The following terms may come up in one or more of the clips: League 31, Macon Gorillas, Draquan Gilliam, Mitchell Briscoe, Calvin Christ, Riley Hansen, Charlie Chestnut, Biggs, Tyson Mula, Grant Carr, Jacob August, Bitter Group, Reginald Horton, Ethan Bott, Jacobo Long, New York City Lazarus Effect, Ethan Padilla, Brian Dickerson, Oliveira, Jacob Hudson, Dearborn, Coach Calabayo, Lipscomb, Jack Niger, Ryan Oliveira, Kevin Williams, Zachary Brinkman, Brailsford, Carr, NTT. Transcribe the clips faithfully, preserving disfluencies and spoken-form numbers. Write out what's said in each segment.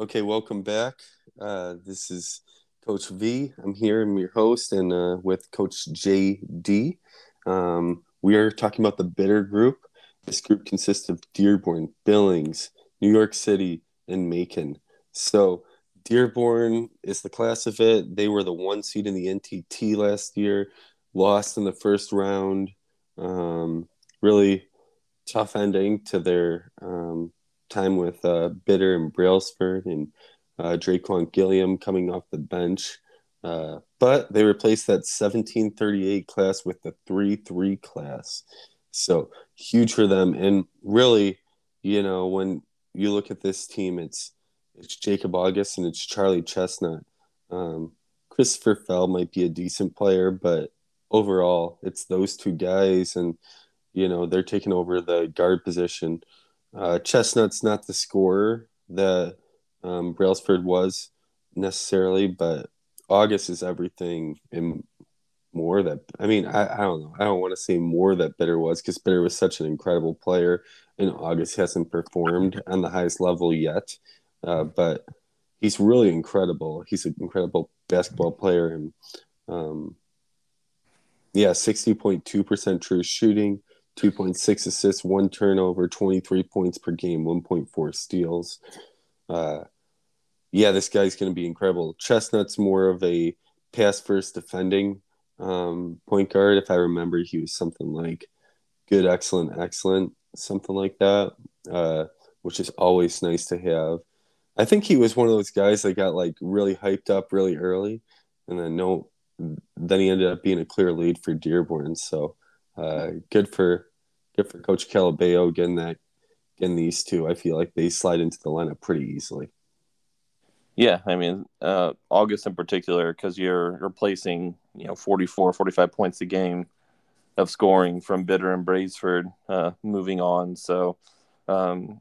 Okay, welcome back. Uh, this is Coach V. I'm here. I'm your host, and uh, with Coach J D. Um, we are talking about the Bitter Group. This group consists of Dearborn, Billings, New York City, and Macon. So Dearborn is the class of it. They were the one seed in the N T T last year, lost in the first round. Um, really tough ending to their um, time with uh, Bitter and Brailsford and uh, Draquan Gilliam coming off the bench. Uh, but they replaced that seventeen thirty-eight class with the three three class. So huge for them. And really, you know, when you look at this team, it's it's Jacob August and it's Charlie Chestnut. Um, Christopher Fell might be a decent player, but overall, it's those two guys, and, you know, they're taking over the guard position. Uh, Chestnut's not the scorer that um, Brailsford was necessarily, but August is everything and more that – I mean, I, I don't know. I don't want to say more that Bitter was, because Bitter was such an incredible player, and August hasn't performed on the highest level yet. Uh, but he's really incredible. He's an incredible basketball player, and um, – yeah, sixty point two percent true shooting, two point six assists, one turnover, twenty-three points per game, one point four steals. Uh, yeah, this guy's going to be incredible. Chestnut's more of a pass-first defending um, point guard. If I remember, he was something like good, excellent, excellent, something like that, uh, which is always nice to have. I think he was one of those guys that got like really hyped up really early, and then no – then he ended up being a clear lead for Dearborn. So uh, good for good for Coach Calabayo getting that getting these two. I feel like they slide into the lineup pretty easily. Yeah, I mean uh, August in particular, because you're replacing you know forty-four, forty-five points a game of scoring from Bitter and Brailsford uh, moving on. So um,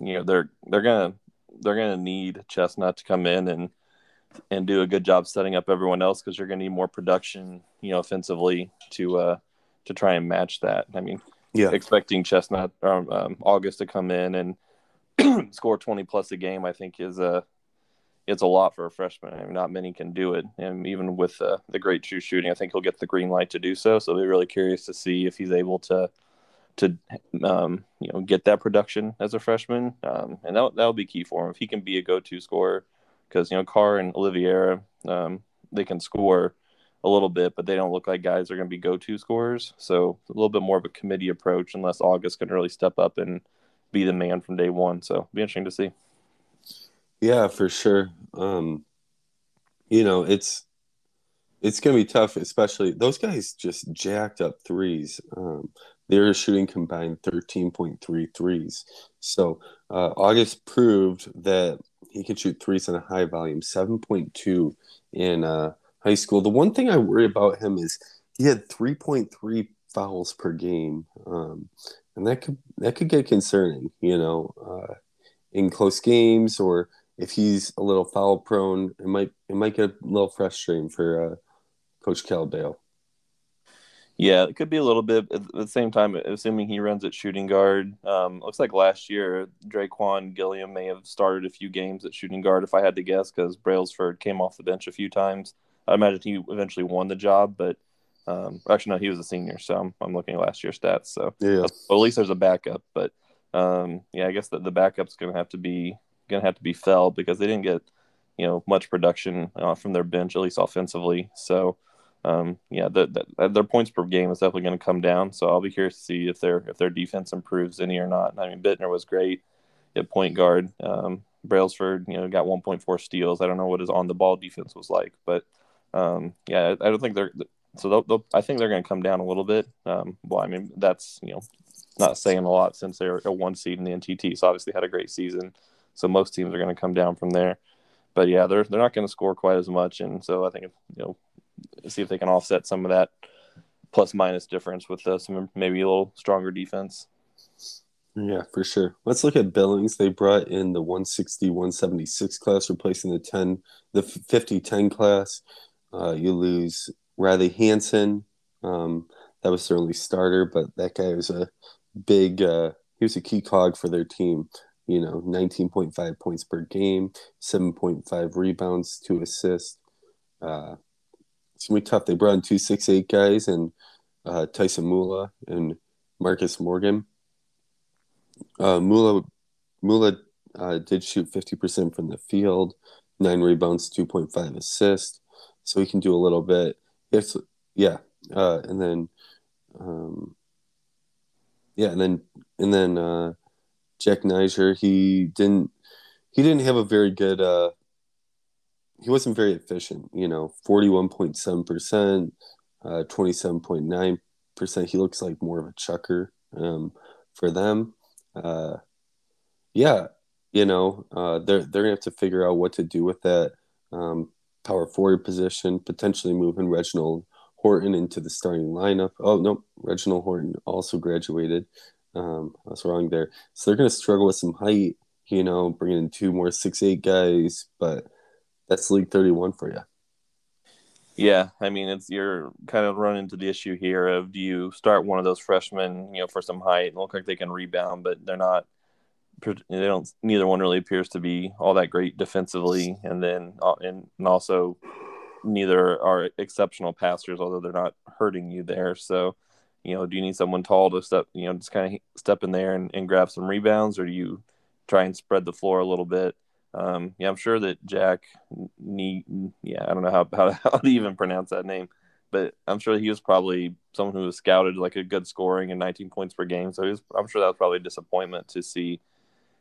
you know they're they're gonna they're gonna need Chestnut to come in and. and do a good job setting up everyone else, because you're going to need more production, you know, offensively to uh, to try and match that. I mean, yeah. expecting Chestnut um, um, August to come in and score twenty plus a game, I think is a it's a lot for a freshman. I mean, not many can do it, and even with uh, the great true shooting, I think he'll get the green light to do so. So I'll be really curious to see if he's able to to um, you know get that production as a freshman, um, and that that'll be key for him if he can be a go-to scorer. Because, you know, Carr and Oliveira, um, they can score a little bit, but they don't look like guys are going to be go-to scorers. So a little bit more of a committee approach, unless August can really step up and be the man from day one. So it'll be interesting to see. Yeah, for sure. Um, you know, it's it's going to be tough, especially those guys just jacked up threes. Um, they're shooting combined thirteen point three threes. So uh, August proved that he can shoot threes in a high volume, seven point two in uh, high school. The one thing I worry about him is he had three point three fouls per game, um, and that could that could get concerning, you know, uh, in close games, or if he's a little foul prone, it might it might get a little frustrating for uh, Coach Calabayo. Yeah, it could be a little bit. At the same time, assuming he runs at shooting guard, um, looks like last year Draquan Gilliam may have started a few games at shooting guard, if I had to guess, because Brailsford came off the bench a few times. I imagine he eventually won the job, but um, actually, no, he was a senior, so I'm, I'm looking at last year's stats. So yeah. Well, at least there's a backup, but um, yeah, I guess that the backup's going to have to be going to have to be Fell, because they didn't get you know much production uh, from their bench, at least offensively. So. Um, yeah, the, the, their points per game is definitely going to come down. So I'll be curious to see if their if their defense improves any or not. I mean, Bittner was great at point guard. Um, Brailsford, you know, got one point four steals. I don't know what his on the ball defense was like, but um, yeah, I, I don't think they're so. They'll, they'll, I think they're going to come down a little bit. Um, well, I mean, that's you know, not saying a lot since they're a one seed in the N T T. So obviously had a great season. So most teams are going to come down from there. But yeah, they're they're not going to score quite as much, and so I think you know. See if they can offset some of that plus-minus difference with uh, some maybe a little stronger defense. Yeah, for sure. Let's look at Billings. They brought in the one sixty, one seventy-six class, replacing the ten, the fifty ten class. Uh, you lose Riley Hansen. Um, that was their only starter, but that guy was a big. Uh, he was a key cog for their team. you know, nineteen point five points per game, seven point five rebounds, two assists. Uh, it's going to be tough. They brought in two six eight guys and uh, Tyson Mula and Marcus Morgan. Uh, Mula, Mula uh, did shoot fifty percent from the field, nine rebounds, two point five assists. So he can do a little bit. If, yeah. Uh, and then, um, yeah, and then, and then uh, Jack Niger, he didn't, he didn't have a very good, uh, he wasn't very efficient, you know, forty-one point seven percent, uh, twenty-seven point nine percent. He looks like more of a chucker um, for them. Uh, yeah, you know, uh, they're, they're gonna have to figure out what to do with that um, power forward position, potentially moving Reginald Horton into the starting lineup. Oh, no, Reginald Horton also graduated. Um, I was wrong there. So they're going to struggle with some height, you know, bringing in two more six eight guys, but that's League thirty-one for you. Yeah, I mean, it's you're kind of running into the issue here of do you start one of those freshmen, you know, for some height, look like they can rebound, but they're not they don't neither one really appears to be all that great defensively, and then and, and also neither are exceptional passers, although they're not hurting you there. So, you know, do you need someone tall to step, you know, just kind of step in there and, and grab some rebounds, or do you try and spread the floor a little bit? Um, yeah, I'm sure that Jack, yeah, I don't know how, how, how to even pronounce that name, but I'm sure he was probably someone who was scouted like a good scoring and nineteen points per game. So he was, I'm sure that was probably a disappointment to see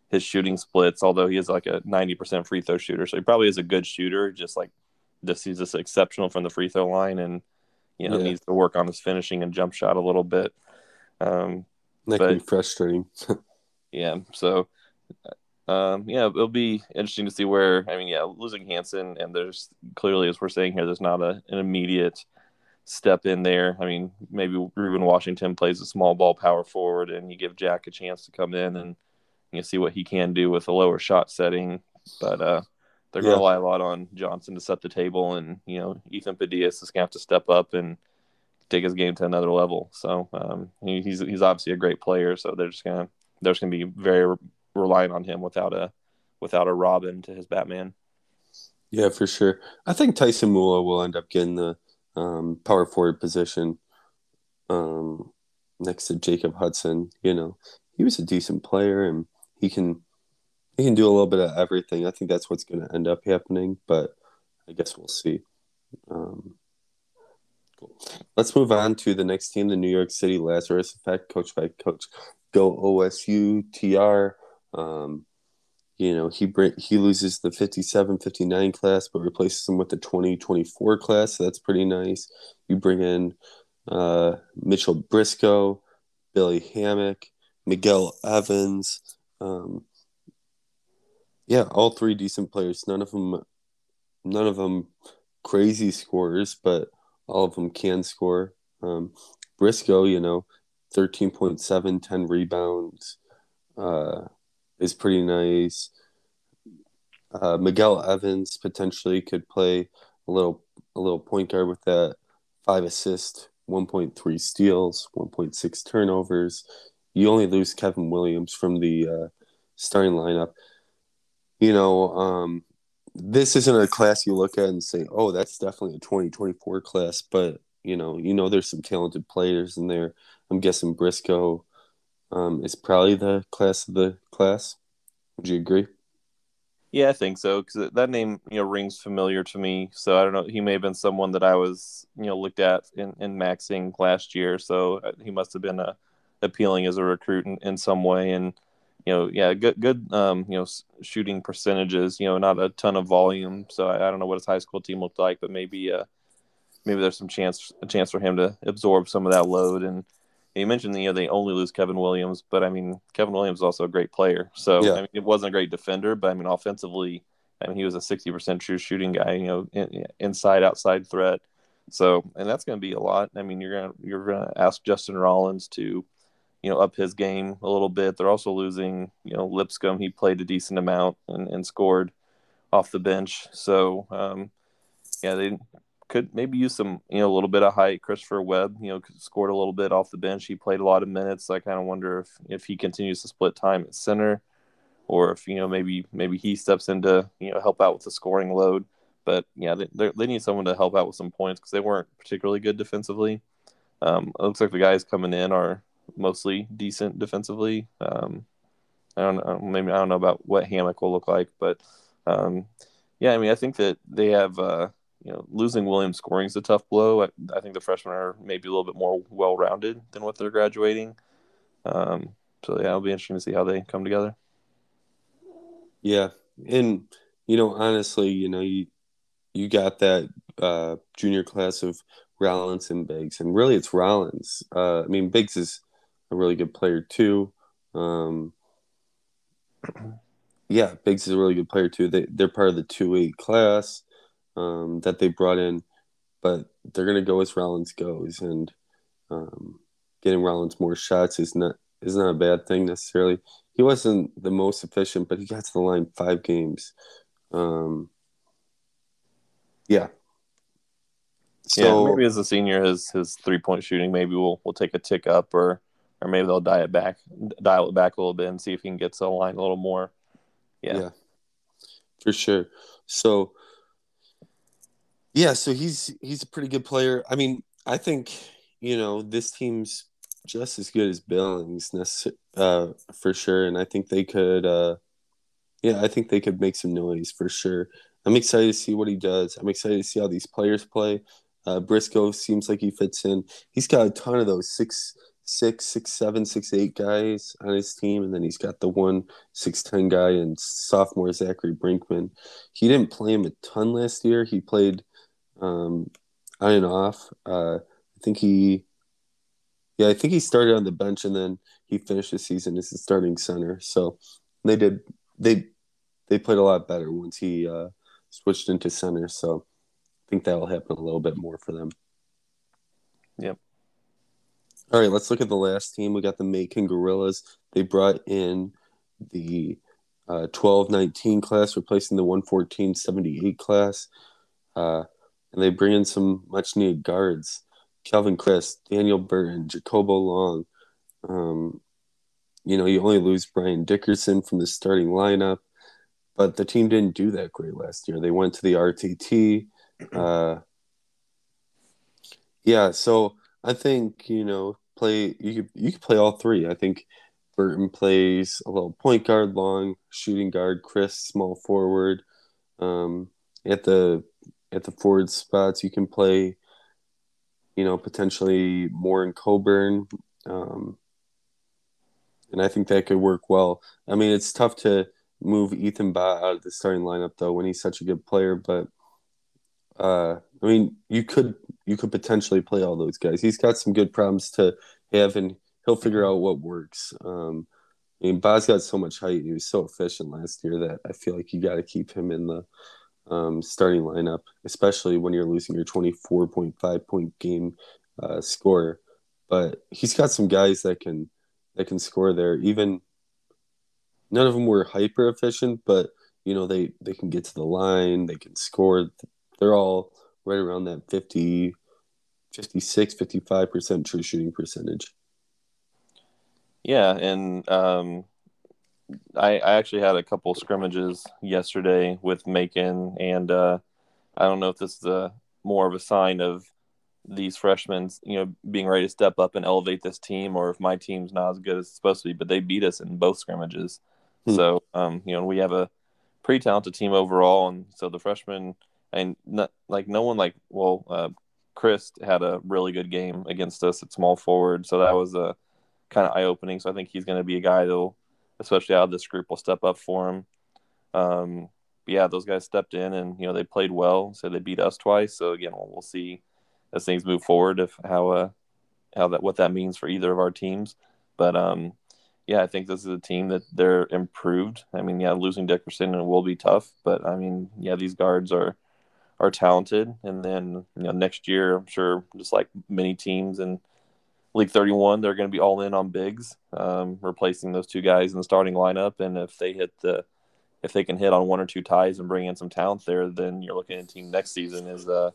his shooting splits, although he is like a ninety percent free throw shooter. So he probably is a good shooter, just like, This he's just exceptional from the free throw line, and you know yeah. needs to work on his finishing and jump shot a little bit. Um, that but, can be frustrating. yeah, so um, yeah, it'll be interesting to see where. I mean, yeah, losing Hansen, and there's clearly, as we're saying here, there's not a, an immediate step in there. I mean, maybe Ruben Washington plays a small ball power forward, and you give Jack a chance to come in and you know, see what he can do with a lower shot setting, but. uh They're yeah. going to rely a lot on Johnson to set the table, and, you know, Ethan Padilla is going to have to step up and take his game to another level. So um, he's he's obviously a great player, so they're just going to they're just going to be very re- reliant on him without a without a Robin to his Batman. Yeah, for sure. I think Tyson Mula will end up getting the um, power forward position um, next to Jacob Hudson. You know, he was a decent player, and he can – He can do a little bit of everything. I think that's what's going to end up happening, but I guess we'll see. Um, cool. Let's move on to the next team, the New York City Lazarus Effect, coached by Coach Go O S U T R. Um, you know, he he loses the fifty-seven fifty-nine class, but replaces him with the twenty twenty-four class, so that's pretty nice. You bring in uh, Mitchell Briscoe, Billy Hammock, Miguel Evans, um, Yeah, all three decent players. None of them, none of them, crazy scorers, but all of them can score. Um, Briscoe, you know, thirteen point seven, ten rebounds, uh, is pretty nice. Uh, Miguel Evans potentially could play a little, a little point guard with that. Five assists, one point three steals, one point six turnovers. You only lose Kevin Williams from the uh, starting lineup. You know, um, this isn't a class you look at and say, oh, that's definitely a twenty twenty-four class. But, you know, you know there's some talented players in there. I'm guessing Briscoe um, is probably the class of the class. Would you agree? Yeah, I think so. Because that name, you know, rings familiar to me. So, I don't know. He may have been someone that I was, you know, looked at in, in maxing last year. So, he must have been uh, appealing as a recruit in, in some way. And, You know, yeah, good, good. Um, you know, shooting percentages. You know, not a ton of volume. So I, I don't know what his high school team looked like, but maybe, uh, maybe there's some chance, a chance for him to absorb some of that load. And you mentioned, you know, they only lose Kevin Williams, but I mean, Kevin Williams is also a great player. So yeah. I mean, it wasn't a great defender, but I mean, offensively, I mean, he was a sixty percent true shooting guy. You know, in, inside, outside threat. So, and that's going to be a lot. I mean, you're gonna, you're gonna ask Justin Rollins to. You know, up his game a little bit. They're also losing, you know, Lipscomb. He played a decent amount and, and scored off the bench. So, um, yeah, they could maybe use some, you know, a little bit of height. Christopher Webb, you know, scored a little bit off the bench. He played a lot of minutes. I kind of wonder if, if he continues to split time at center. or if, you know, maybe maybe he steps in to, you know, help out with the scoring load. But, yeah, they, they need someone to help out with some points because they weren't particularly good defensively. Um, it looks like the guys coming in are mostly decent defensively. Um, I don't know, maybe I don't know about what Hammock will look like, but um, yeah, I mean, I think that they have, uh, you know, losing Williams scoring is a tough blow. I, I think the freshmen are maybe a little bit more well-rounded than what they're graduating. Um, so yeah, it'll be interesting to see how they come together. Yeah, and you know, honestly, you know, you you got that uh, junior class of Rollins and Biggs, and really it's Rollins. Uh, I mean, Biggs is a really good player too. Um, yeah, Biggs is a really good player too. They they're part of the two A class um, that they brought in, but they're gonna go as Rollins goes, and um, getting Rollins more shots is not is not a bad thing necessarily. He wasn't the most efficient, but he got to the line five games. Um, yeah. So yeah, maybe as a senior, his his three point shooting maybe will will take a tick up, or or maybe they'll dial it back, dial it back a little bit, and see if he can get to the line a little more. Yeah, yeah, for sure. So yeah, so he's he's a pretty good player. I mean, I think you know this team's just as good as Billings, uh, for sure. And I think they could, uh, yeah, I think they could make some noise for sure. I'm excited to see what he does. I'm excited to see how these players play. Uh, Briscoe seems like he fits in. He's got a ton of those six, six, six, seven, six, eight guys on his team, and then he's got the one six ten guy and sophomore Zachary Brinkman. He didn't play him a ton last year. He played um, on and off. Uh, I think he. Yeah, I think he started on the bench and then he finished the season as the starting center. So they did they they played a lot better once he uh, switched into center. So I think that'll happen a little bit more for them. Yep. All right, let's look at the last team. We got the Macon Gorillas. They brought in the uh, twelve nineteen class, replacing the one fourteen seventy-eight class. Uh, and they bring in some much-needed guards. Calvin Christ, Daniel Burton, Jacobo Long. Um, you know, you only lose Brian Dickerson from the starting lineup, but the team didn't do that great last year. They went to the R T T. Uh, yeah, so I think, you know, play you could, you could play all three. I think Burton plays a little point guard, Long shooting guard, Christ small forward. Um, at the at the forward spots, you can play. You know, potentially Moore and Coburn. Um, and I think that could work well. I mean, it's tough to move Ethan Bott out of the starting lineup, though, when he's such a good player. But, uh, I mean, you could you could potentially play all those guys. He's got some good problems to have, and he'll figure out what works. Um, I mean, Bott's got so much height. He was so efficient last year that I feel like you got to keep him in the – Um, starting lineup, especially when you're losing your twenty-four point five point game uh, score. But he's got some guys that can that can score there. Even none of them were hyper efficient, but you know they, they can get to the line, they can score. They're all right around that fifty, fifty-six, fifty-five percent true shooting percentage. Yeah, and um I, I actually had a couple scrimmages yesterday with Macon, and uh, I don't know if this is a, more of a sign of these freshmen, you know, being ready to step up and elevate this team, or if my team's not as good as it's supposed to be. But they beat us in both scrimmages, hmm. so um, you know, we have a pretty talented team overall. And so the freshmen, and not, like no one like well, uh, Chris had a really good game against us at small forward, so that was a kind of eye opening. So I think he's going to be a guy that'll, especially out of this group, will step up for him. Um, yeah, those guys stepped in, and, you know, they played well, so they beat us twice. So, again, we'll, we'll see as things move forward if how uh, how that what that means for either of our teams. But, um, yeah, I think this is a team that they're improved. I mean, yeah, losing Dickerson will be tough, but, I mean, yeah, these guards are are talented. And then, you know, next year, I'm sure, just like many teams and League thirty-one, they're going to be all in on Biggs, um, replacing those two guys in the starting lineup. And if they hit the, if they can hit on one or two ties and bring in some talent there, then you're looking at a team next season is, uh,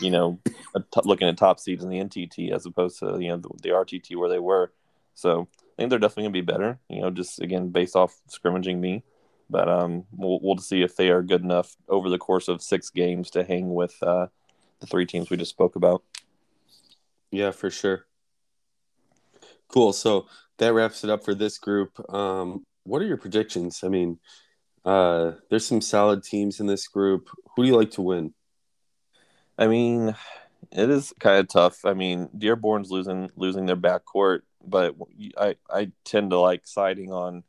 you know, a t- looking at top seeds in the N T T as opposed to, you know, the, the R T T where they were. So I think they're definitely going to be better, you know, just, again, based off scrimmaging me. But um, we'll, we'll see if they are good enough over the course of six games to hang with uh, the three teams we just spoke about. Yeah, for sure. Cool. So that wraps it up for this group. Um, what are your predictions? I mean, uh, there's some solid teams in this group. Who do you like to win? I mean, it is kind of tough. I mean, Dearborn's losing losing their backcourt, but I, I tend to like siding on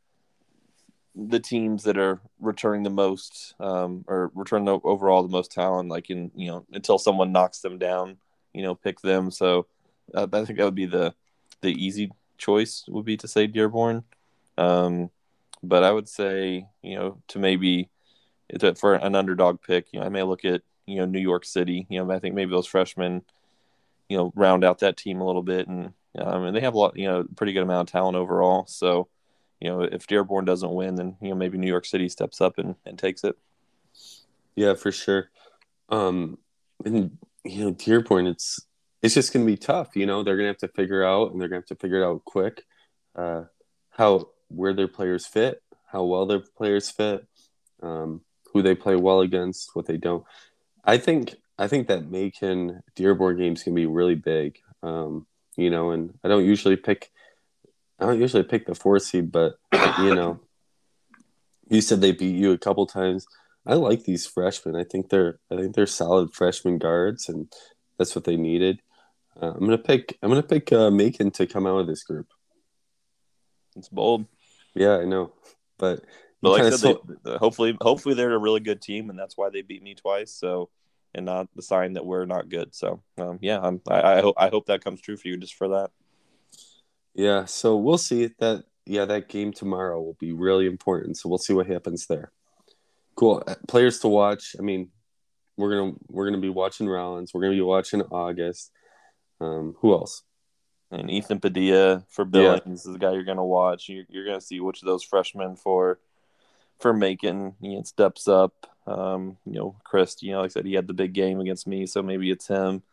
the teams that are returning the most um, or return the overall the most talent, like in, you know, until someone knocks them down, you know, pick them. So uh, I think that would be the, the easy choice would be to say Dearborn. Um, but I would say, you know, to maybe for an underdog pick, you know, I may look at, you know, New York City, you know, I think maybe those freshmen, you know, round out that team a little bit. And, um, and they have a lot, you know, pretty good amount of talent overall. So, you know, if Dearborn doesn't win, then, you know, maybe New York City steps up and, and takes it. Yeah, for sure. Um, and, you know, Dearborn, it's, it's just going to be tough. You know, they're going to have to figure out and they're going to have to figure it out quick, uh, how, where their players fit, how well their players fit, um, who they play well against, what they don't. I think I think that Macon Dearborn games can be really big, um, you know. And I don't usually pick, I don't usually pick the four seed, but you know, you said they beat you a couple times. I like these freshmen. I think they're I think they're solid freshman guards, and that's what they needed. Uh, I'm gonna pick I'm gonna pick uh, Macon to come out of this group. It's bold. Yeah, I know, but. But like I said, so- they, hopefully, hopefully they're a really good team, and that's why they beat me twice. So, and not the sign that we're not good. So, um, yeah, I'm, I, I hope I hope that comes true for you, just for that. Yeah. So we'll see that. Yeah, that game tomorrow will be really important. So we'll see what happens there. Cool. Players to watch. I mean, we're gonna we're gonna be watching Rollins. We're gonna be watching August. Um, who else? And Ethan Padilla for Billings yeah. is the guy you're gonna watch. You're, you're gonna see which of those freshmen for. For Macon, you know, steps up. Um, you know, Chris, you know, like I said, he had the big game against me, so maybe it's him.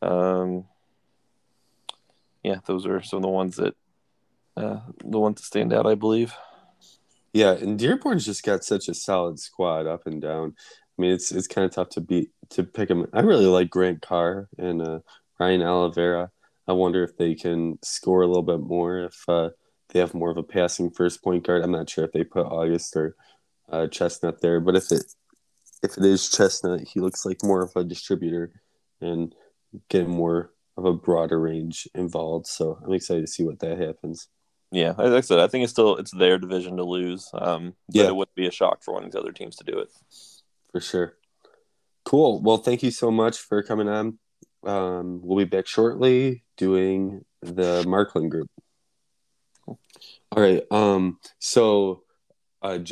Um, yeah, those are some of the ones that uh, the ones that stand out, I believe. Yeah, and Dearborn's just got such a solid squad up and down. I mean, it's it's kind of tough to beat to pick them. I really like Grant Carr and uh, Ryan Oliveira. I wonder if they can score a little bit more if. Uh, They have more of a passing first point guard. I'm not sure if they put August or uh, Chestnut there, but if it if it is Chestnut, he looks like more of a distributor and getting more of a broader range involved. So I'm excited to see what that happens. Yeah, like I said, I think it's still it's their division to lose. Um, but yeah. It would be a shock for one of these other teams to do it. For sure. Cool. Well, thank you so much for coming on. Um, we'll be back shortly doing the Markland group. All right. Um, so, uh,